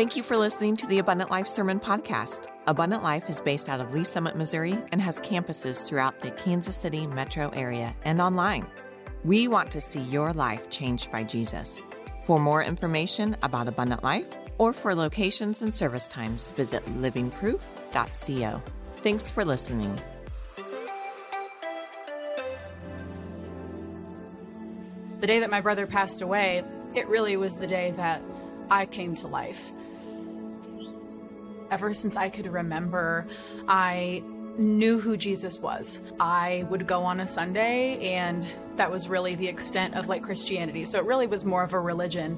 Thank you for listening to the Abundant Life Sermon Podcast. Abundant Life is based out of Lee Summit, Missouri, and has campuses throughout the Kansas City metro area and online. We want to see your life changed by Jesus. For more information about Abundant Life or for locations and service times, visit livingproof.co. Thanks for listening. The day that my brother passed away, it really was the day that I came to life. Ever since I could remember, I knew who Jesus was. I would go on a Sunday, and that was really the extent of like Christianity. So it really was more of a religion.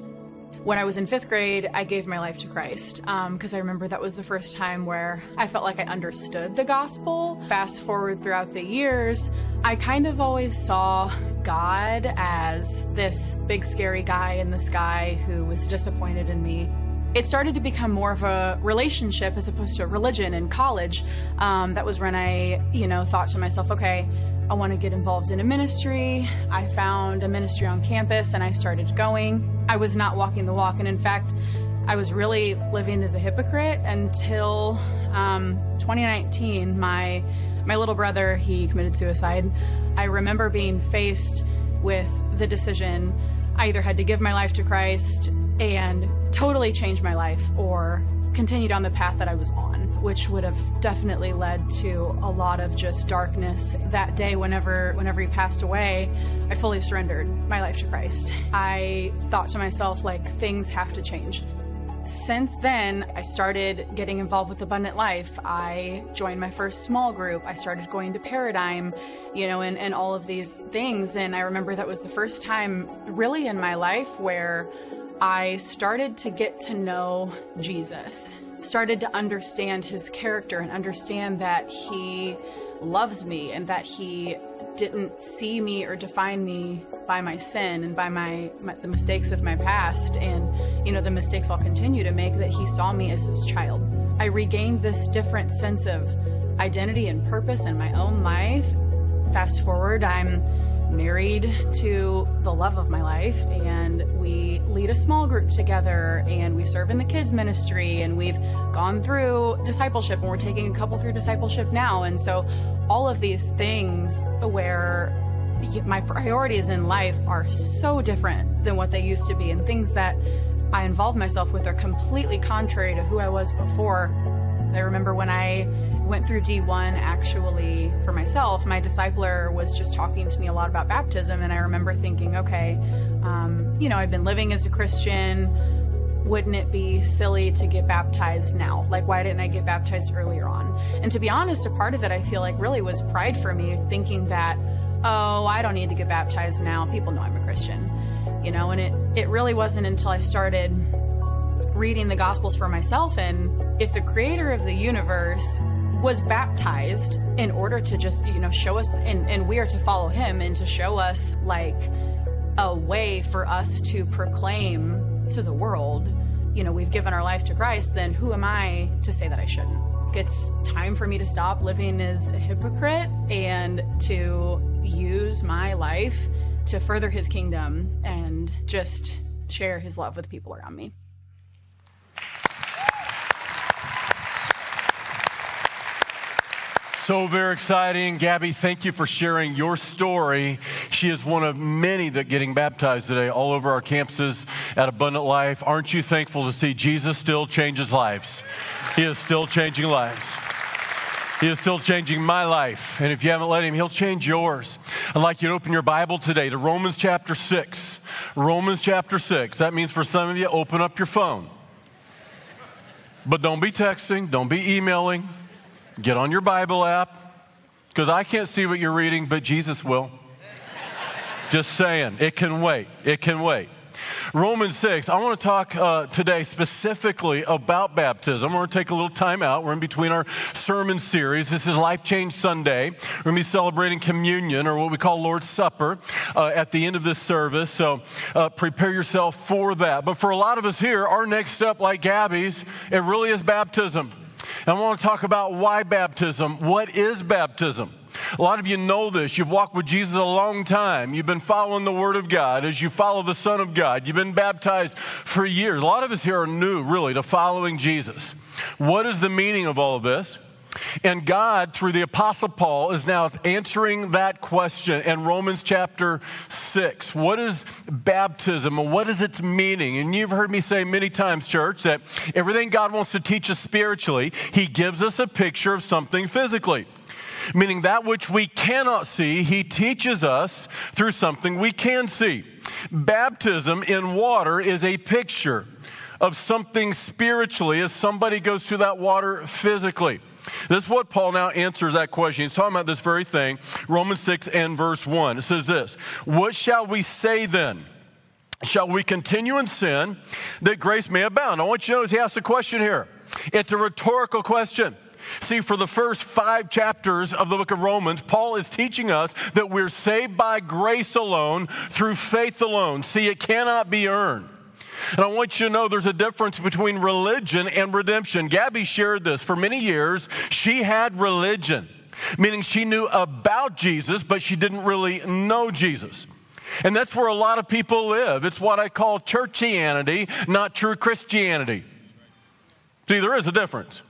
When I was in fifth grade, I gave my life to Christ because I remember that was the first time where I felt like I understood the gospel. Fast forward throughout the years, I kind of always saw God as this big scary guy in the sky who was disappointed in me. It started to become more of a relationship as opposed to a religion in college. That was when I, thought to myself, okay, I want to get involved in a ministry. I found a ministry on campus and I started going. I was not walking the walk. And in fact, I was really living as a hypocrite until 2019. My little brother, he committed suicide. I remember being faced with the decision. I either had to give my life to Christ and totally change my life or continue down the path that I was on, which would have definitely led to a lot of just darkness. That day, whenever he passed away, I fully surrendered my life to Christ. I thought to myself, things have to change. Since then, I started getting involved with Abundant Life. I joined my first small group. I started going to Paradigm, and all of these things. And I remember that was the first time really in my life where I started to get to know Jesus, started to understand his character and understand that he loves me and that he didn't see me or define me by my sin and by the mistakes of my past and, the mistakes I'll continue to make, that he saw me as his child. I regained this different sense of identity and purpose in my own life. Fast forward, I'm married to the love of my life, and we lead a small group together, and we serve in the kids ministry, and we've gone through discipleship, and we're taking a couple through discipleship now. And so all of these things where my priorities in life are so different than what they used to be, and things that I involve myself with are completely contrary to who I was before. I remember when I went through D1 actually for myself, my discipler was just talking to me a lot about baptism. And I remember thinking, okay, I've been living as a Christian. Wouldn't it be silly to get baptized now? Why didn't I get baptized earlier on? And to be honest, a part of it I feel like really was pride for me, thinking that, I don't need to get baptized now. People know I'm a Christian, and it really wasn't until I started reading the Gospels for myself. And if the creator of the universe was baptized in order to just, show us, and we are to follow him and to show us a way for us to proclaim to the world, we've given our life to Christ, then who am I to say that I shouldn't? It's time for me to stop living as a hypocrite and to use my life to further his kingdom and just share his love with people around me. So very exciting. Gabby, thank you for sharing your story. She is one of many that are getting baptized today all over our campuses at Abundant Life. Aren't you thankful to see Jesus still changes lives? He is still changing lives. He is still changing my life. And if you haven't let him, he'll change yours. I'd like you to open your Bible today to Romans chapter 6. Romans chapter 6. That means for some of you, open up your phone. But don't be texting. Don't be emailing. Get on your Bible app, because I can't see what you're reading, but Jesus will. Just saying, it can wait. It can wait. Romans 6, I want to talk today specifically about baptism. We're going to take a little time out. We're in between our sermon series. This is Life Change Sunday. We're going to be celebrating communion, or what we call Lord's Supper, at the end of this service. So prepare yourself for that. But for a lot of us here, our next step, like Gabby's, it really is baptism. And I want to talk about why baptism. What is baptism? A lot of you know this. You've walked with Jesus a long time. You've been following the Word of God as you follow the Son of God. You've been baptized for years. A lot of us here are new, really, to following Jesus. What is the meaning of all of this? And God, through the Apostle Paul, is now answering that question in Romans chapter 6. What is baptism and what is its meaning? And you've heard me say many times, church, that everything God wants to teach us spiritually, He gives us a picture of something physically. Meaning that which we cannot see, He teaches us through something we can see. Baptism in water is a picture of something spiritually as somebody goes through that water physically. This is what Paul now answers that question. He's talking about this very thing, Romans 6 and verse 1. It says this, "What shall we say then? Shall we continue in sin that grace may abound?" I want you to notice he asks a question here. It's a rhetorical question. See, for the first 5 chapters of the book of Romans, Paul is teaching us that we're saved by grace alone, through faith alone. See, it cannot be earned. And I want you to know there's a difference between religion and redemption. Gabby shared this. For many years, she had religion, meaning she knew about Jesus, but she didn't really know Jesus. And that's where a lot of people live. It's what I call churchianity, not true Christianity. See, there is a difference.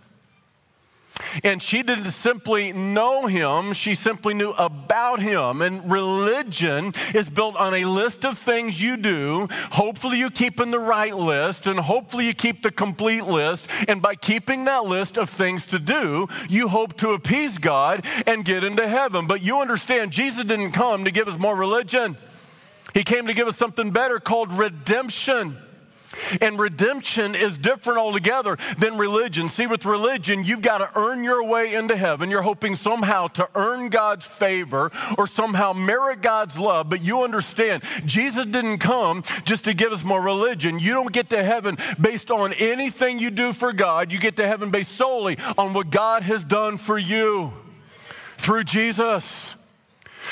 And she didn't simply know Him, she simply knew about Him. And religion is built on a list of things you do. Hopefully you keep in the right list, and hopefully you keep the complete list. And by keeping that list of things to do, you hope to appease God and get into heaven. But you understand, Jesus didn't come to give us more religion. He came to give us something better called redemption. And redemption is different altogether than religion. See, with religion, you've got to earn your way into heaven. You're hoping somehow to earn God's favor or somehow merit God's love. But you understand, Jesus didn't come just to give us more religion. You don't get to heaven based on anything you do for God. You get to heaven based solely on what God has done for you through Jesus.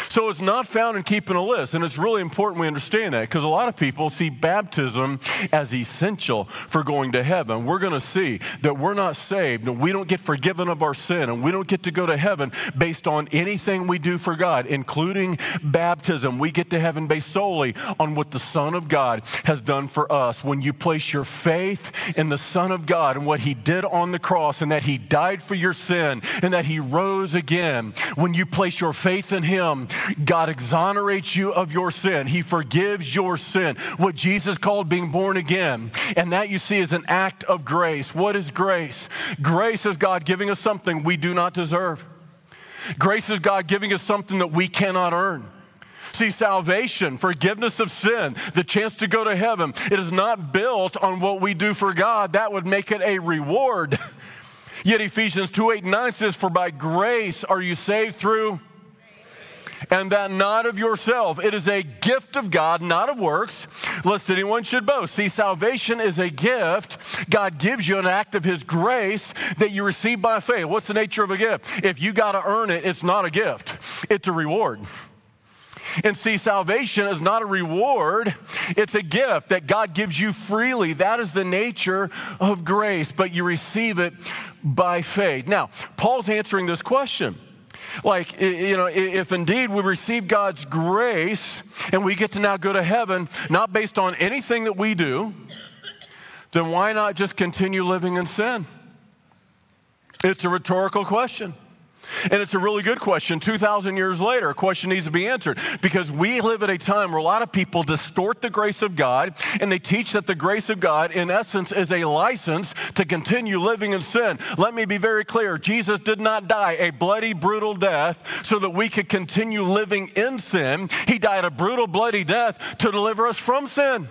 So it's not found in keeping a list, and it's really important we understand that, because a lot of people see baptism as essential for going to heaven. We're going to see that we're not saved, and we don't get forgiven of our sin, and we don't get to go to heaven based on anything we do for God, including baptism. We get to heaven based solely on what the Son of God has done for us. When you place your faith in the Son of God and what He did on the cross, and that He died for your sin, and that He rose again, when you place your faith in Him, God exonerates you of your sin. He forgives your sin. What Jesus called being born again. And that you see is an act of grace. What is grace? Grace is God giving us something we do not deserve. Grace is God giving us something that we cannot earn. See, salvation, forgiveness of sin, the chance to go to heaven, it is not built on what we do for God. That would make it a reward. Yet Ephesians 2:8-9 says, "For by grace are you saved through..." And that not of yourself. It is a gift of God, not of works, lest anyone should boast. See, salvation is a gift. God gives you an act of His grace that you receive by faith. What's the nature of a gift? If you got to earn it, it's not a gift. It's a reward. And see, salvation is not a reward. It's a gift that God gives you freely. That is the nature of grace, but you receive it by faith. Now, Paul's answering this question. Like, you know, if indeed we receive God's grace and we get to now go to heaven, not based on anything that we do, then why not just continue living in sin? It's a rhetorical question. And it's a really good question. 2,000 years later, a question needs to be answered, because we live at a time where a lot of people distort the grace of God, and they teach that the grace of God, in essence, is a license to continue living in sin. Let me be very clear. Jesus did not die a bloody, brutal death so that we could continue living in sin. He died a brutal, bloody death to deliver us from sin.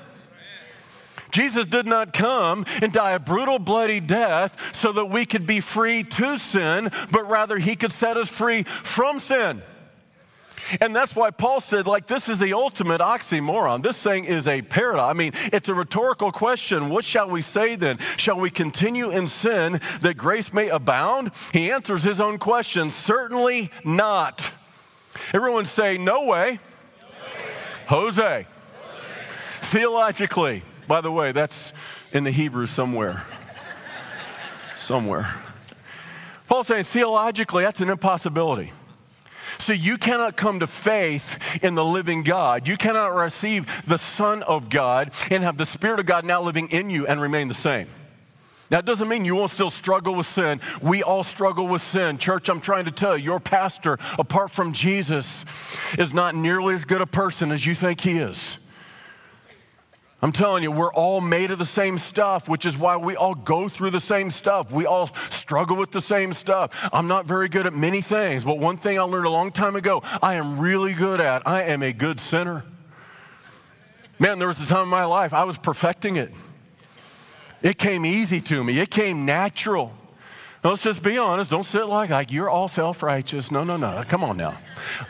Jesus did not come and die a brutal, bloody death so that we could be free to sin, but rather He could set us free from sin. And that's why Paul said, like, this is the ultimate oxymoron. This thing is a paradigm. I mean, it's a rhetorical question. What shall we say then? Shall we continue in sin that grace may abound? He answers his own question. Certainly not. Everyone say, no way. No way. Jose. Theologically. By the way, that's in the Hebrews somewhere. Paul's saying theologically, that's an impossibility. So you cannot come to faith in the living God. You cannot receive the Son of God and have the Spirit of God now living in you and remain the same. Now, it doesn't mean you won't still struggle with sin. We all struggle with sin. Church, I'm trying to tell you, your pastor, apart from Jesus, is not nearly as good a person as you think he is. I'm telling you, we're all made of the same stuff, which is why we all go through the same stuff. We all struggle with the same stuff. I'm not very good at many things, but one thing I learned a long time ago, I am really good at, I am a good sinner. Man, there was a time in my life I was perfecting it. It came easy to me. It came natural. Now, let's just be honest. Don't sit like you're all self-righteous. No. Come on now.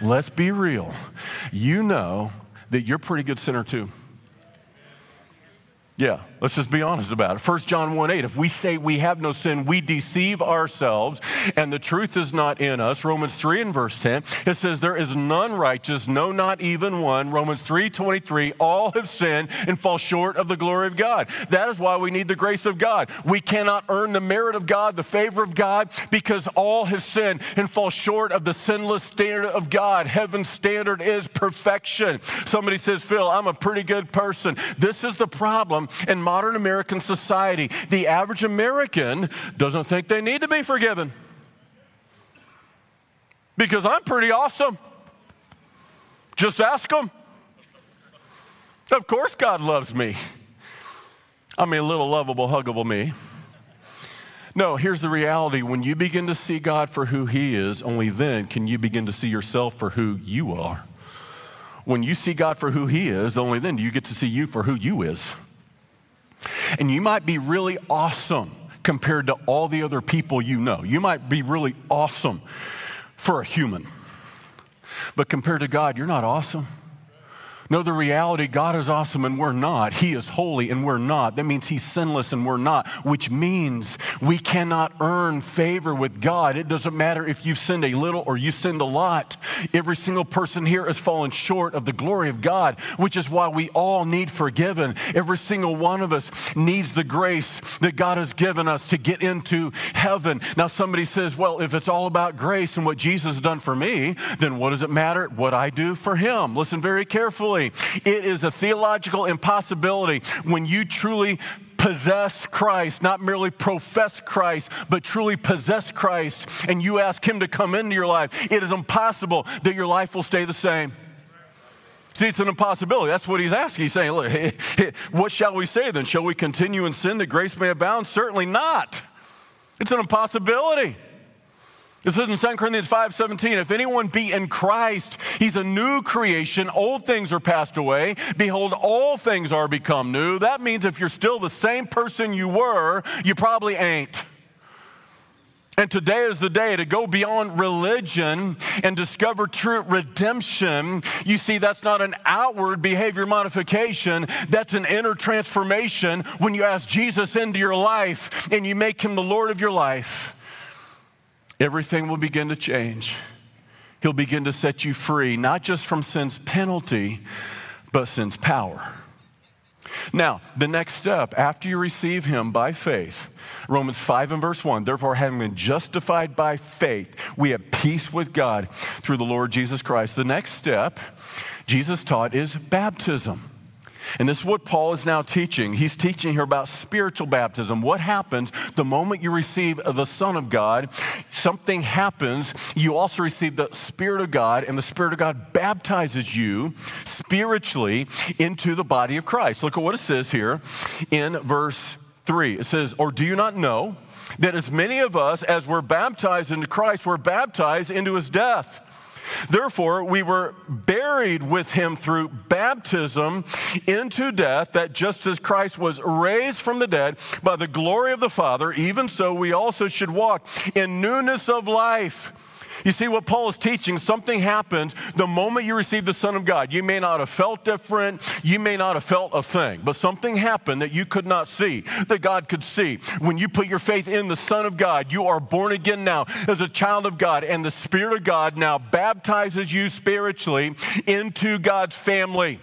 Let's be real. You know that you're a pretty good sinner too. Yeah, let's just be honest about it. 1 John 1:8, if we say we have no sin, we deceive ourselves, and the truth is not in us. Romans 3 and verse 10, it says, there is none righteous, no, not even one. Romans 3:23, all have sinned and fall short of the glory of God. That is why we need the grace of God. We cannot earn the merit of God, the favor of God, because all have sinned and fall short of the sinless standard of God. Heaven's standard is perfection. Somebody says, Phil, I'm a pretty good person. This is the problem. In modern American society, the average American doesn't think they need to be forgiven because I'm pretty awesome. Just ask them. Of course God loves me. I mean, little lovable, huggable me. No, here's the reality. When you begin to see God for who he is, only then can you begin to see yourself for who you are. When you see God for who he is, only then do you get to see you for who you is. And you might be really awesome compared to all the other people you know. You might be really awesome for a human. But compared to God, you're not awesome. No, the reality, God is awesome and we're not. He is holy and we're not. That means he's sinless and we're not, which means we cannot earn favor with God. It doesn't matter if you've sinned a little or you sinned a lot. Every single person here has fallen short of the glory of God, which is why we all need forgiven. Every single one of us needs the grace that God has given us to get into heaven. Now, somebody says, well, if it's all about grace and what Jesus has done for me, then what does it matter what I do for him? Listen very carefully. It is a theological impossibility when you truly possess Christ, not merely profess Christ, but truly possess Christ, and you ask him to come into your life. It is impossible that your life will stay the same. See, it's an impossibility. That's what he's asking. He's saying, look, what shall we say then? Shall we continue in sin that grace may abound? Certainly not. It's an impossibility. This is in 2 Corinthians 5:17. If anyone be in Christ, he's a new creation. Old things are passed away. Behold, all things are become new. That means if you're still the same person you were, you probably ain't. And today is the day to go beyond religion and discover true redemption. You see, that's not an outward behavior modification. That's an inner transformation when you ask Jesus into your life and you make him the Lord of your life. Everything will begin to change. He'll begin to set you free, not just from sin's penalty, but sin's power. Now, the next step, after you receive him by faith, Romans 5 and verse 1, therefore, having been justified by faith, we have peace with God through the Lord Jesus Christ. The next step Jesus taught is baptism. And this is what Paul is now teaching. He's teaching here about spiritual baptism. What happens the moment you receive the Son of God? Something happens. You also receive the Spirit of God, and the Spirit of God baptizes you spiritually into the body of Christ. Look at what it says here in verse 3. It says, or do you not know that as many of us as were baptized into Christ were baptized into his death? Therefore, we were buried with him through baptism into death, that just as Christ was raised from the dead by the glory of the Father, even so we also should walk in newness of life. You see, what Paul is teaching, something happens the moment you receive the Son of God. You may not have felt different. You may not have felt a thing, but something happened that you could not see, that God could see. When you put your faith in the Son of God, you are born again now as a child of God, and the Spirit of God now baptizes you spiritually into God's family.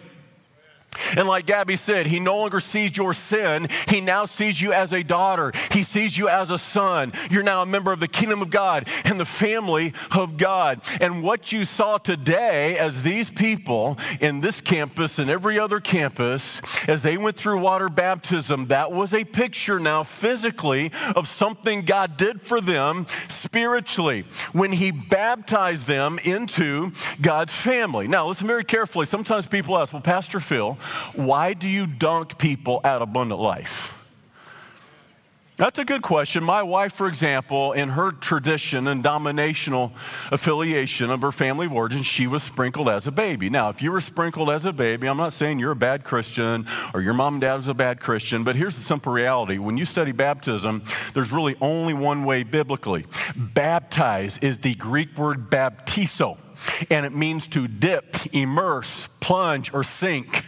And like Gabby said, he no longer sees your sin. He now sees you as a daughter. He sees you as a son. You're now a member of the kingdom of God and the family of God. And what you saw today as these people in this campus and every other campus, as they went through water baptism, that was a picture now physically of something God did for them spiritually when he baptized them into God's family. Now, listen very carefully. Sometimes people ask, well, Pastor Phil, why do you dunk people at Abundant Life? That's a good question. My wife, for example, in her tradition and denominational affiliation of her family of origin, she was sprinkled as a baby. Now, if you were sprinkled as a baby, I'm not saying you're a bad Christian or your mom and dad was a bad Christian, but here's the simple reality. When you study baptism, there's really only one way biblically. Baptize is the Greek word baptizo, and it means to dip, immerse, plunge, or sink.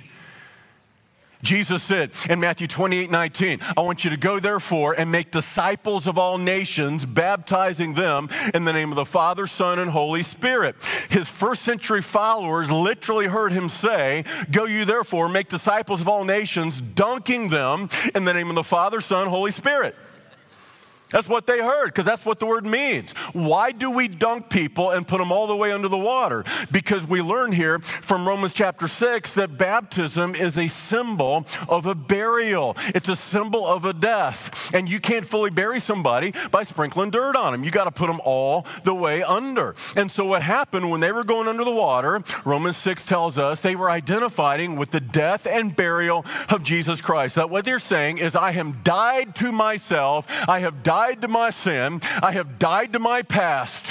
Jesus said in Matthew 28:19, I want you to go therefore and make disciples of all nations, baptizing them in the name of the Father, Son, and Holy Spirit. His first century followers literally heard him say, go you therefore, make disciples of all nations, dunking them in the name of the Father, Son, Holy Spirit. That's what they heard, because that's what the word means. Why do we dunk people and put them all the way under the water? Because we learn here from Romans chapter 6 that baptism is a symbol of a burial. It's a symbol of a death. And you can't fully bury somebody by sprinkling dirt on them. You got to put them all the way under. And so what happened when they were going under the water, Romans 6 tells us they were identifying with the death and burial of Jesus Christ. That what they're saying is, I am died to myself. I have died to my sin. I have died to my past.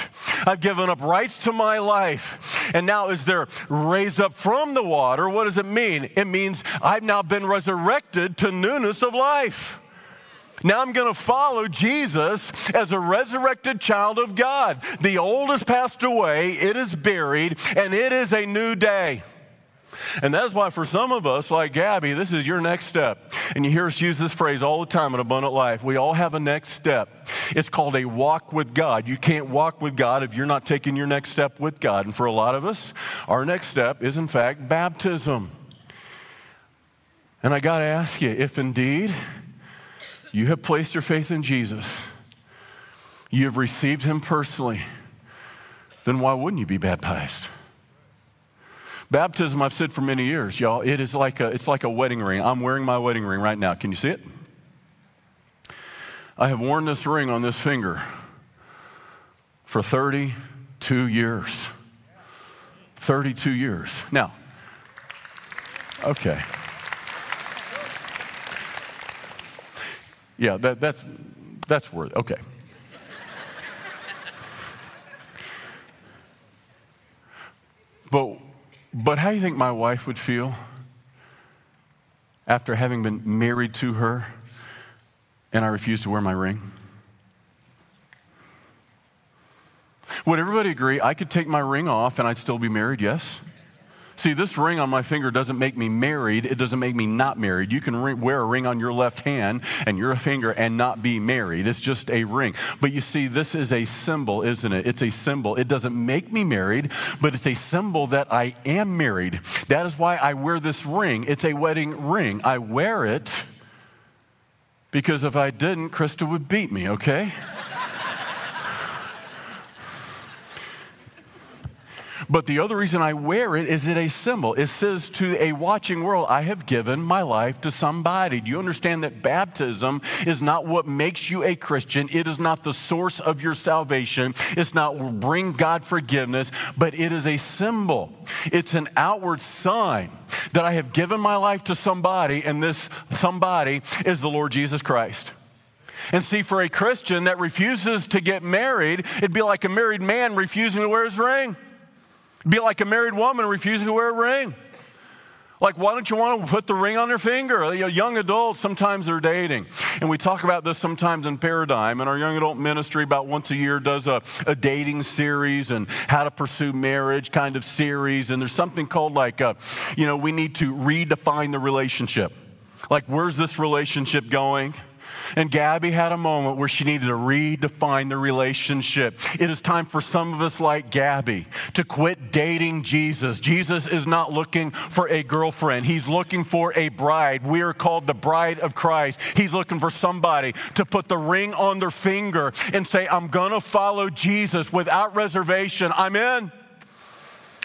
I've given up rights to my life. And now as they're raised up from the water, what does it mean? It means I've now been resurrected to newness of life. Now I'm going to follow Jesus as a resurrected child of God. The old has passed away, it is buried, and it is a new day. And that's why for some of us, like Gabby, this is your next step. And you hear us use this phrase all the time in Abundant Life. We all have a next step. It's called a walk with God. You can't walk with God if you're not taking your next step with God. And for a lot of us, our next step is, in fact, baptism. And I got to ask you, if indeed you have placed your faith in Jesus, you have received him personally, then why wouldn't you be baptized? Baptism, I've said for many years, y'all, it is like it's like a wedding ring. I'm wearing my wedding ring right now. Can you see it? I have worn this ring on this finger for 32 years. 32 years. Now, okay. Yeah, that's worth it. Okay. But how do you think my wife would feel after having been married to her and I refused to wear my ring? Would everybody agree I could take my ring off and I'd still be married? Yes. See, this ring on my finger doesn't make me married. It doesn't make me not married. You can wear a ring on your left hand and your finger and not be married. It's just a ring. But you see, this is a symbol, isn't it? It's a symbol. It doesn't make me married, but it's a symbol that I am married. That is why I wear this ring. It's a wedding ring. I wear it because if I didn't, Krista would beat me, okay? But the other reason I wear it is it a symbol. It says to a watching world, I have given my life to somebody. Do you understand that baptism is not what makes you a Christian? It is not the source of your salvation. It's not bring God forgiveness, but it is a symbol. It's an outward sign that I have given my life to somebody, and this somebody is the Lord Jesus Christ. And see, for a Christian that refuses to get married, it'd be like a married man refusing to wear his ring. Be like a married woman refusing to wear a ring. Like, why don't you want to put the ring on their finger? You know, young adults, sometimes they're dating. And we talk about this sometimes in Paradigm. And our young adult ministry about once a year does a dating series and how to pursue marriage kind of series. And there's something called we need to redefine the relationship. Like, where's this relationship going? And Gabby had a moment where she needed to redefine the relationship. It is time for some of us like Gabby to quit dating Jesus. Jesus is not looking for a girlfriend. He's looking for a bride. We are called the bride of Christ. He's looking for somebody to put the ring on their finger and say, I'm going to follow Jesus without reservation. I'm in.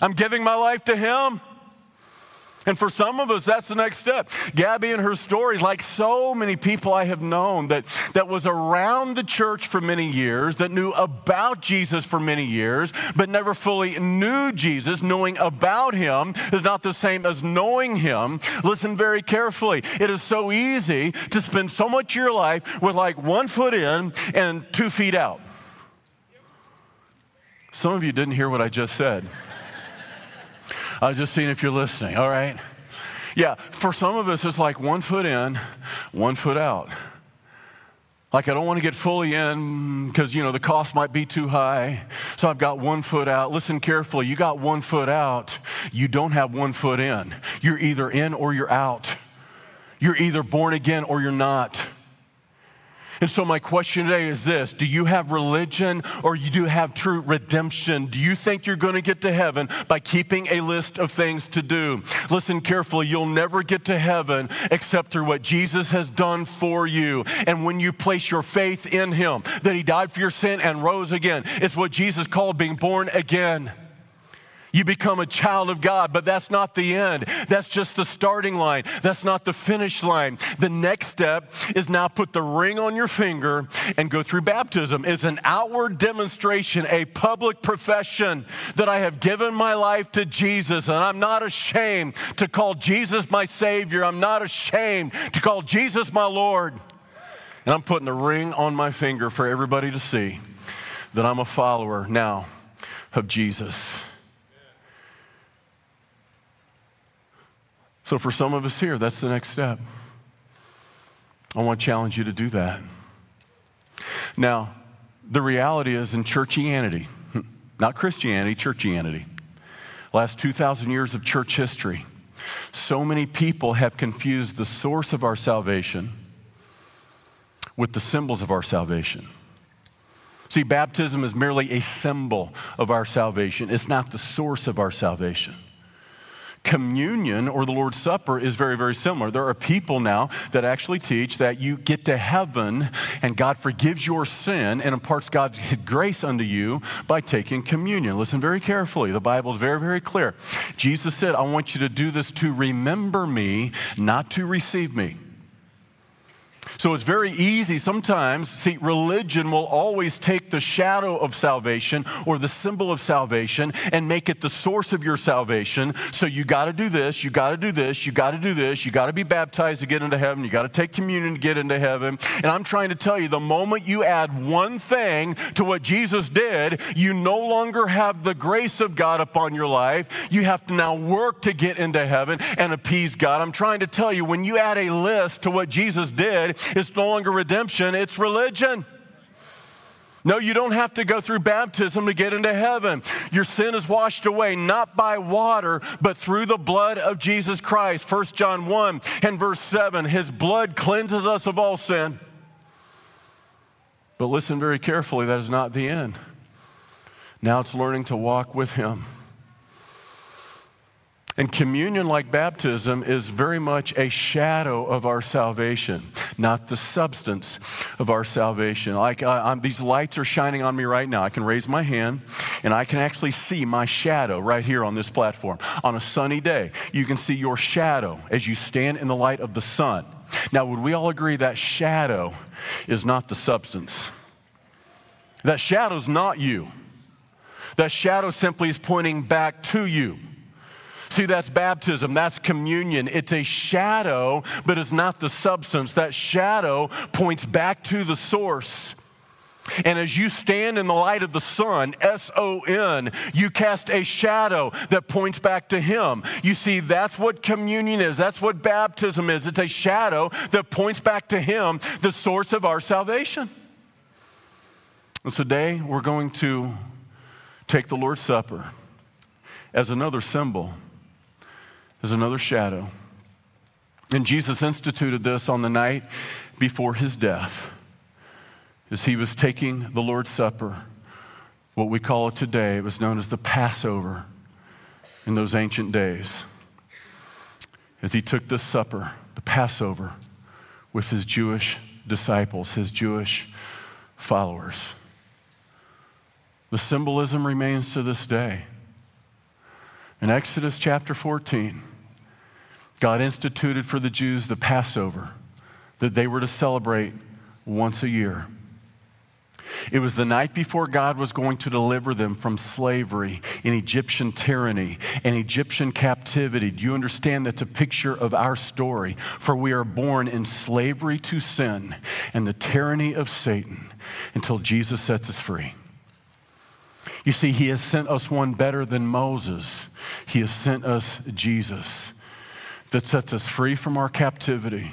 I'm giving my life to him. And for some of us, that's the next step. Gabby and her story, like so many people I have known that was around the church for many years, that knew about Jesus for many years, but never fully knew Jesus. Knowing about him is not the same as knowing him. Listen very carefully. It is so easy to spend so much of your life with like one foot in and 2 feet out. Some of you didn't hear what I just said. I'm just seeing if you're listening, all right? Yeah, for some of us, it's like 1 foot in, 1 foot out. Like I don't want to get fully in because, the cost might be too high. So I've got 1 foot out. Listen carefully. You got 1 foot out. You don't have 1 foot in. You're either in or you're out. You're either born again or you're not. And so my question today is this: do you have religion or do you have true redemption? Do you think you're going to get to heaven by keeping a list of things to do? Listen carefully, you'll never get to heaven except through what Jesus has done for you. And when you place your faith in him, that he died for your sin and rose again, it's what Jesus called being born again. You become a child of God, but that's not the end. That's just the starting line. That's not the finish line. The next step is now put the ring on your finger and go through baptism. It's an outward demonstration, a public profession that I have given my life to Jesus, and I'm not ashamed to call Jesus my Savior. I'm not ashamed to call Jesus my Lord. And I'm putting the ring on my finger for everybody to see that I'm a follower now of Jesus. So for some of us here, that's the next step. I want to challenge you to do that. Now, the reality is in churchianity, not Christianity, churchianity, last 2,000 years of church history, so many people have confused the source of our salvation with the symbols of our salvation. See, baptism is merely a symbol of our salvation. It's not the source of our salvation. Communion or the Lord's Supper is very, very similar. There are people now that actually teach that you get to heaven and God forgives your sin and imparts God's grace unto you by taking communion. Listen very carefully. The Bible is very, very clear. Jesus said, I want you to do this to remember me, not to receive me. So it's very easy sometimes. See, religion will always take the shadow of salvation or the symbol of salvation and make it the source of your salvation. So you got to do this, you got to do this, you got to do this, you got to be baptized to get into heaven, you got to take communion to get into heaven. And I'm trying to tell you, the moment you add one thing to what Jesus did, you no longer have the grace of God upon your life. You have to now work to get into heaven and appease God. I'm trying to tell you, when you add a list to what Jesus did, it's no longer redemption, it's religion. No, you don't have to go through baptism to get into heaven. Your sin is washed away, not by water, but through the blood of Jesus Christ. 1 John 1 and verse 7, his blood cleanses us of all sin. But listen very carefully, that is not the end. Now it's learning to walk with him. And communion, like baptism, is very much a shadow of our salvation, not the substance of our salvation. Like these lights are shining on me right now. I can raise my hand, and I can actually see my shadow right here on this platform. On a sunny day, you can see your shadow as you stand in the light of the sun. Now, would we all agree that shadow is not the substance? That shadow's not you. That shadow simply is pointing back to you. See, that's baptism, that's communion. It's a shadow, but it's not the substance. That shadow points back to the source. And as you stand in the light of the sun, S-O-N, you cast a shadow that points back to him. You see, that's what communion is. That's what baptism is. It's a shadow that points back to him, the source of our salvation. And today, we're going to take the Lord's Supper as another symbol, is another shadow. And Jesus instituted this on the night before his death, as he was taking the Lord's Supper, what we call it today, it was known as the Passover in those ancient days. As he took this supper, the Passover, with his Jewish disciples, his Jewish followers. The symbolism remains to this day. In Exodus chapter 14, God instituted for the Jews the Passover that they were to celebrate once a year. It was the night before God was going to deliver them from slavery and Egyptian tyranny and Egyptian captivity. Do you understand that's a picture of our story? For we are born in slavery to sin and the tyranny of Satan until Jesus sets us free. You see, he has sent us one better than Moses. He has sent us Jesus that sets us free from our captivity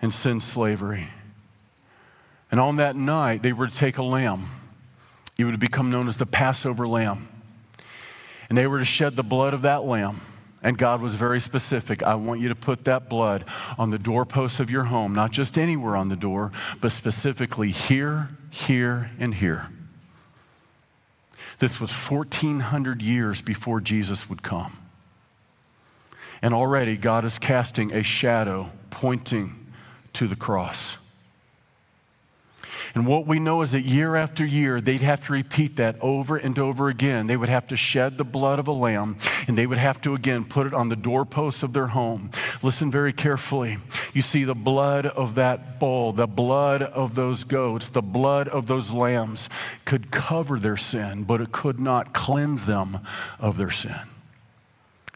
and sin slavery. And on that night, they were to take a lamb. It would become known as the Passover lamb. And they were to shed the blood of that lamb. And God was very specific. I want you to put that blood on the doorposts of your home, not just anywhere on the door, but specifically here, here, and here. This was 1,400 years before Jesus would come. And already God is casting a shadow pointing to the cross. And what we know is that year after year, they'd have to repeat that over and over again. They would have to shed the blood of a lamb, and they would have to, again, put it on the doorposts of their home. Listen very carefully. You see the blood of that bull, the blood of those goats, the blood of those lambs could cover their sin, but it could not cleanse them of their sin.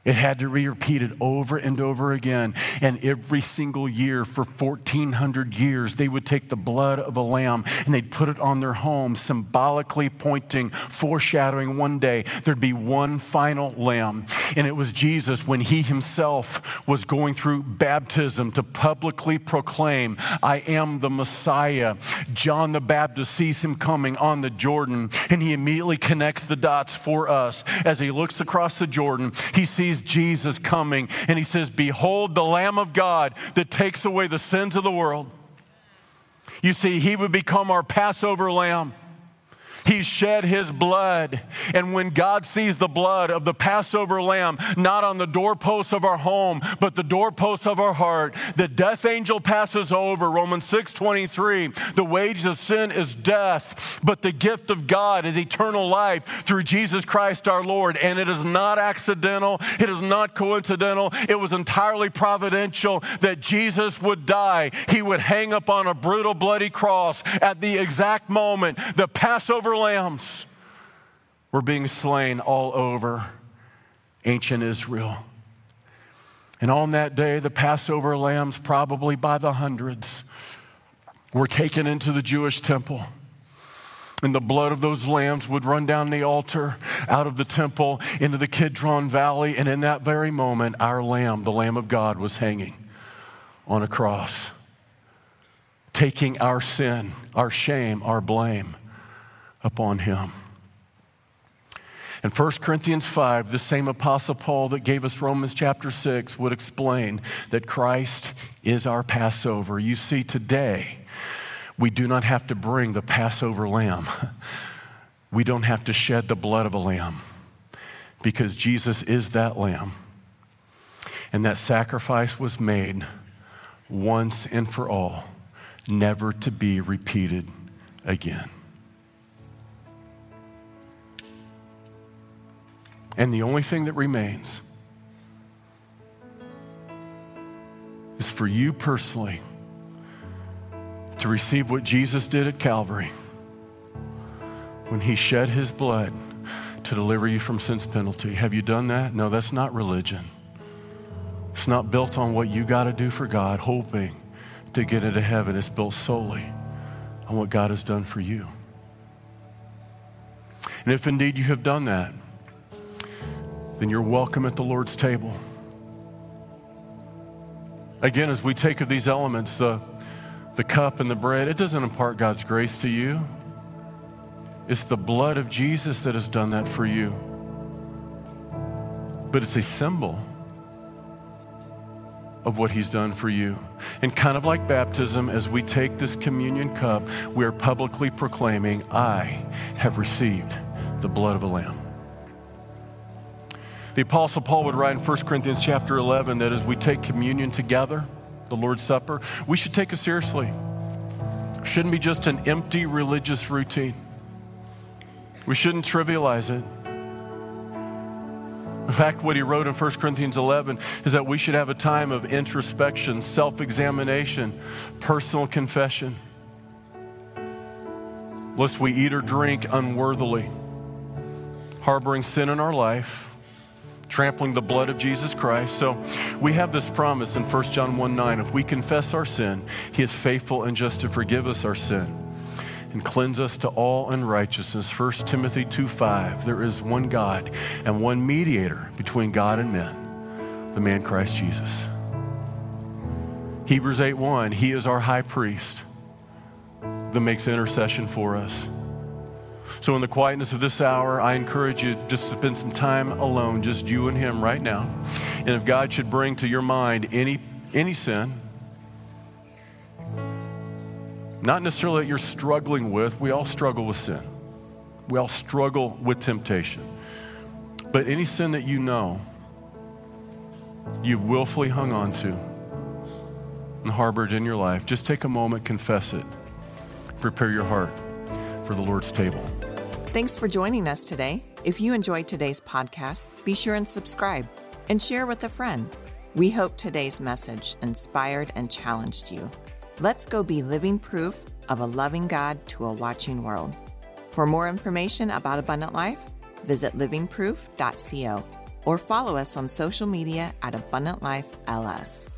It had to be repeated over and over again. And every single year for 1,400 years, they would take the blood of a lamb and they'd put it on their home, symbolically pointing, foreshadowing one day there'd be one final lamb. And it was Jesus when he himself was going through baptism to publicly proclaim, I am the Messiah. John the Baptist sees him coming on the Jordan and he immediately connects the dots for us. As he looks across the Jordan, he sees Jesus coming and he says, behold the Lamb of God that takes away the sins of the world. You see, he would become our Passover lamb. He shed his blood. And when God sees the blood of the Passover lamb, not on the doorposts of our home, but the doorposts of our heart, the death angel passes over. Romans 6:23, the wage of sin is death, but the gift of God is eternal life through Jesus Christ our Lord. And it is not accidental. It is not coincidental. It was entirely providential that Jesus would die. He would hang up on a brutal, bloody cross at the exact moment the Passover lambs were being slain all over ancient Israel. And on that day, the Passover lambs, probably by the hundreds, were taken into the Jewish temple. And the blood of those lambs would run down the altar, out of the temple, into the Kidron Valley. And in that very moment, our lamb, the Lamb of God, was hanging on a cross, taking our sin, our shame, our blame upon him. In 1 Corinthians 5, the same Apostle Paul that gave us Romans chapter 6 would explain that Christ is our Passover. You see, today, we do not have to bring the Passover lamb. We don't have to shed the blood of a lamb because Jesus is that lamb. And that sacrifice was made once and for all, never to be repeated again. And the only thing that remains is for you personally to receive what Jesus did at Calvary when he shed his blood to deliver you from sin's penalty. Have you done that? No, that's not religion. It's not built on what you got to do for God, hoping to get into heaven. It's built solely on what God has done for you. And if indeed you have done that, then you're welcome at the Lord's table. Again, as we take of these elements, the cup and the bread, it doesn't impart God's grace to you. It's the blood of Jesus that has done that for you. But it's a symbol of what he's done for you. And kind of like baptism, as we take this communion cup, we're publicly proclaiming, I have received the blood of a lamb. The Apostle Paul would write in 1 Corinthians chapter 11 that as we take communion together, the Lord's Supper, we should take it seriously. It shouldn't be just an empty religious routine. We shouldn't trivialize it. In fact, what he wrote in 1 Corinthians 11 is that we should have a time of introspection, self-examination, personal confession, lest we eat or drink unworthily, harboring sin in our life, trampling the blood of Jesus Christ. So we have this promise in 1 John 1:9, if we confess our sin, he is faithful and just to forgive us our sin and cleanse us to all unrighteousness. 1 Timothy 2:5, there is one God and one mediator between God and men, the man Christ Jesus. Hebrews 8:1, he is our high priest that makes intercession for us. So in the quietness of this hour, I encourage you just to spend some time alone, just you and him right now. And if God should bring to your mind any sin, not necessarily that you're struggling with, we all struggle with sin. We all struggle with temptation. But any sin that you know, you've willfully hung on to and harbored in your life, just take a moment, confess it, prepare your heart for the Lord's table. Thanks for joining us today. If you enjoyed today's podcast, be sure and subscribe and share with a friend. We hope today's message inspired and challenged you. Let's go be living proof of a loving God to a watching world. For more information about Abundant Life, visit livingproof.co or follow us on social media at Abundant Life LS.